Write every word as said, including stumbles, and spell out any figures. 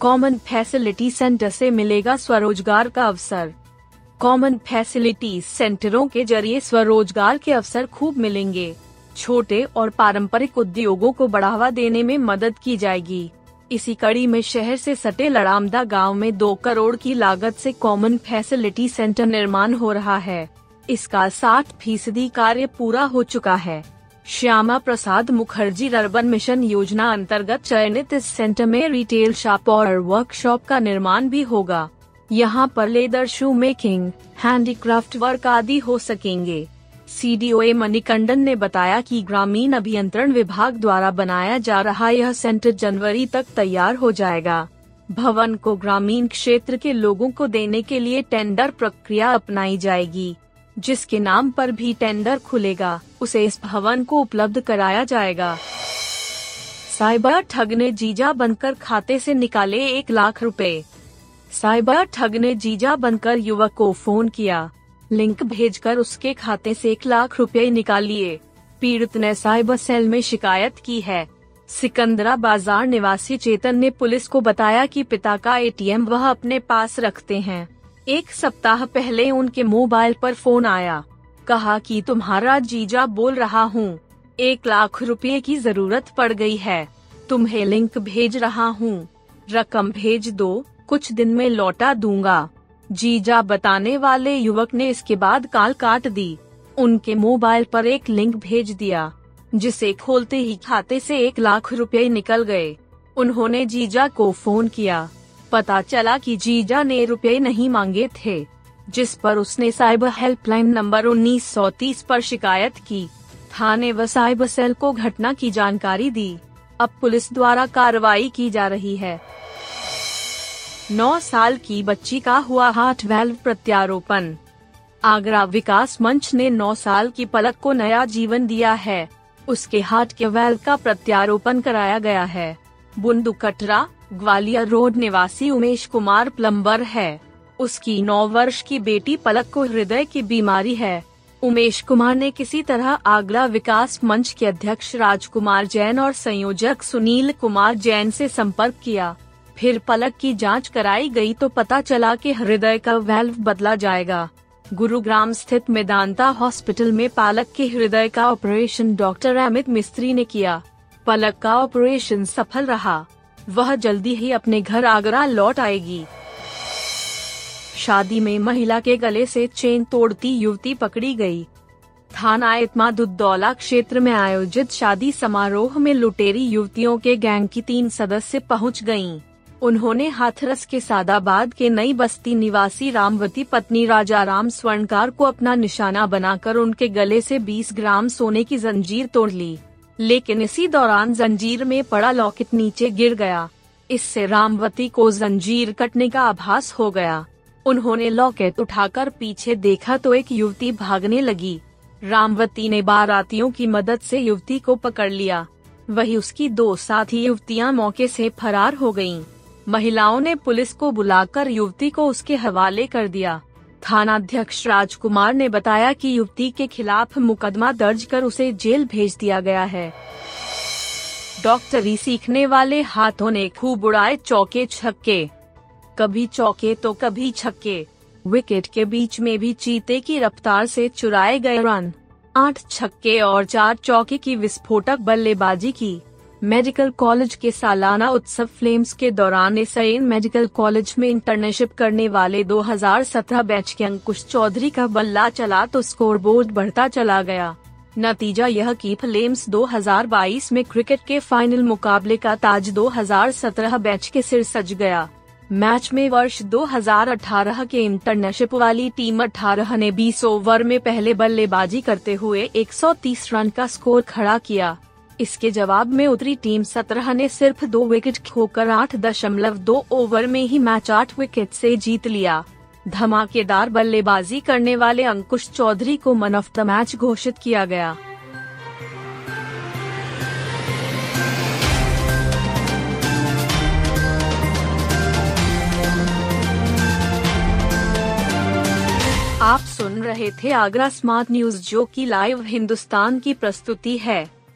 Common facility centre से मिलेगा स्वरोजगार का अवसर। कॉमन फैसिलिटी सेंटरों के जरिए स्वरोजगार के अवसर खूब मिलेंगे। छोटे और पारंपरिक उद्योगों को बढ़ावा देने में मदद की जाएगी। इसी कड़ी में शहर से सटे लड़ामदा गांव में दो करोड़ की लागत से कॉमन फैसिलिटी सेंटर निर्माण हो रहा है। इसका साठ फीसदी कार्य पूरा हो चुका है। श्यामा प्रसाद मुखर्जी अर्बन मिशन योजना अंतर्गत चयनित इस सेंटर में रिटेल शॉप और वर्कशॉप का निर्माण भी होगा। यहां पर leather shoe making, handicraft work आदि हो सकेंगे। सीडीओए मणिकंडन ने बताया कि ग्रामीण अभियंत्रण विभाग द्वारा बनाया जा रहा यह सेंटर जनवरी तक तैयार हो जाएगा। भवन को ग्रामीण क्षेत्र के लोगों को देने के लिए टेंडर प्रक्रिया अपनाई जाएगी। जिसके नाम पर भी टेंडर खुलेगा उसे इस भवन को उपलब्ध कराया जाएगा। साइबर ठग ने जीजा बनकर खाते से निकाले एक लाख रुपए। साइबर ठग ने जीजा बनकर युवक को फोन किया, लिंक भेजकर उसके खाते से एक लाख रुपए निकालिए। पीड़ित ने साइबर सेल में शिकायत की है। सिकंदरा बाजार निवासी चेतन ने पुलिस को बताया कि पिता का ए टी एम वह अपने पास रखते हैं। एक सप्ताह पहले उनके मोबाइल पर फोन आया, कहा कि तुम्हारा जीजा बोल रहा हूँ, एक लाख रुपए की जरूरत पड़ गई है, तुम्हें लिंक भेज रहा हूँ, रकम भेज दो, कुछ दिन में लौटा दूंगा। जीजा बताने वाले युवक ने इसके बाद कॉल काट दी। उनके मोबाइल पर एक लिंक भेज दिया, जिसे खोलते ही खाते से एक लाख रुपए निकल गए। उन्होंने जीजा को फोन किया, पता चला कि जीजा ने रुपए नहीं मांगे थे, जिस पर उसने साइबर हेल्पलाइन नंबर उन्नीस सौ तीस पर शिकायत की। थाने व साइबर सेल को घटना की जानकारी दी। अब पुलिस द्वारा कार्रवाई की जा रही है। नौ साल की बच्ची का हुआ हार्ट वाल्व प्रत्यारोपण। आगरा विकास मंच ने नौ साल की पलक को नया जीवन दिया है। उसके हार्ट के वाल्व का प्रत्यारोपण कराया गया है। बुंदू कटरा ग्वालियर रोड निवासी उमेश कुमार प्लम्बर है। उसकी नौ वर्ष की बेटी पलक को हृदय की बीमारी है। उमेश कुमार ने किसी तरह आगरा विकास मंच के अध्यक्ष राजकुमार जैन और संयोजक सुनील कुमार जैन से संपर्क किया। फिर पलक की जांच कराई गई तो पता चला कि हृदय का वाल्व बदला जाएगा। गुरुग्राम स्थित मेदांता हॉस्पिटल में पालक के हृदय का ऑपरेशन डॉक्टर अमित मिस्त्री ने किया। पलक का ऑपरेशन सफल रहा। वह जल्दी ही अपने घर आगरा लौट आएगी। शादी में महिला के गले से चेन तोड़ती युवती पकड़ी गई। थाना इतमादुद्दौला क्षेत्र में आयोजित शादी समारोह में लुटेरी युवतियों के गैंग की तीन सदस्य पहुंच गयीं। उन्होंने हाथरस के सादाबाद के नई बस्ती निवासी रामवती पत्नी राजा राम स्वर्णकार को अपना निशाना बनाकर उनके गले से बीस ग्राम सोने की जंजीर तोड़ ली, लेकिन इसी दौरान जंजीर में पड़ा लॉकेट नीचे गिर गया। इससे रामवती को जंजीर कटने का आभास हो गया। उन्होंने लॉकेट उठाकर पीछे देखा तो एक युवती भागने लगी। रामवती ने बारातियों की मदद से युवती को पकड़ लिया। वहीं उसकी दो साथी युवतियां मौके से फरार हो गईं। महिलाओं ने पुलिस को बुलाकर युवती को उसके हवाले कर दिया। थानाध्यक्ष राजकुमार ने बताया कि युवती के खिलाफ मुकदमा दर्ज कर उसे जेल भेज दिया गया है। डॉक्टरी सीखने वाले हाथों ने खूब उड़ाए चौके छक्के। कभी चौके तो कभी छक्के। विकेट के बीच में भी चीते की रफ्तार से चुराए गए रन। आठ छक्के और चार चौके की विस्फोटक बल्लेबाजी की। मेडिकल कॉलेज के सालाना उत्सव फ्लेम्स के दौरान एसएन मेडिकल कॉलेज में इंटर्नशिप करने वाले दो हज़ार सत्रह बैच के अंकुश चौधरी का बल्ला चला तो स्कोरबोर्ड बढ़ता चला गया। नतीजा यह कि फ्लेम्स दो हज़ार बाईस में क्रिकेट के फाइनल मुकाबले का ताज दो हज़ार सत्रह बैच के सिर सज गया। मैच में वर्ष दो हज़ार अठारह के इंटर्नशिप वाली टीम अठारह ने बीस ओवर में पहले बल्लेबाजी करते हुए एक सौ तीस रन का स्कोर खड़ा किया। इसके जवाब में उतरी टीम सत्रह ने सिर्फ दो विकेट खोकर आठ दशमलव दो ओवर में ही मैच आठ विकेट से जीत लिया। धमाकेदार बल्लेबाजी करने वाले अंकुश चौधरी को मैन ऑफ द मैच घोषित किया गया। आप सुन रहे थे आगरा स्मार्ट न्यूज, जो की लाइव हिंदुस्तान की प्रस्तुति है।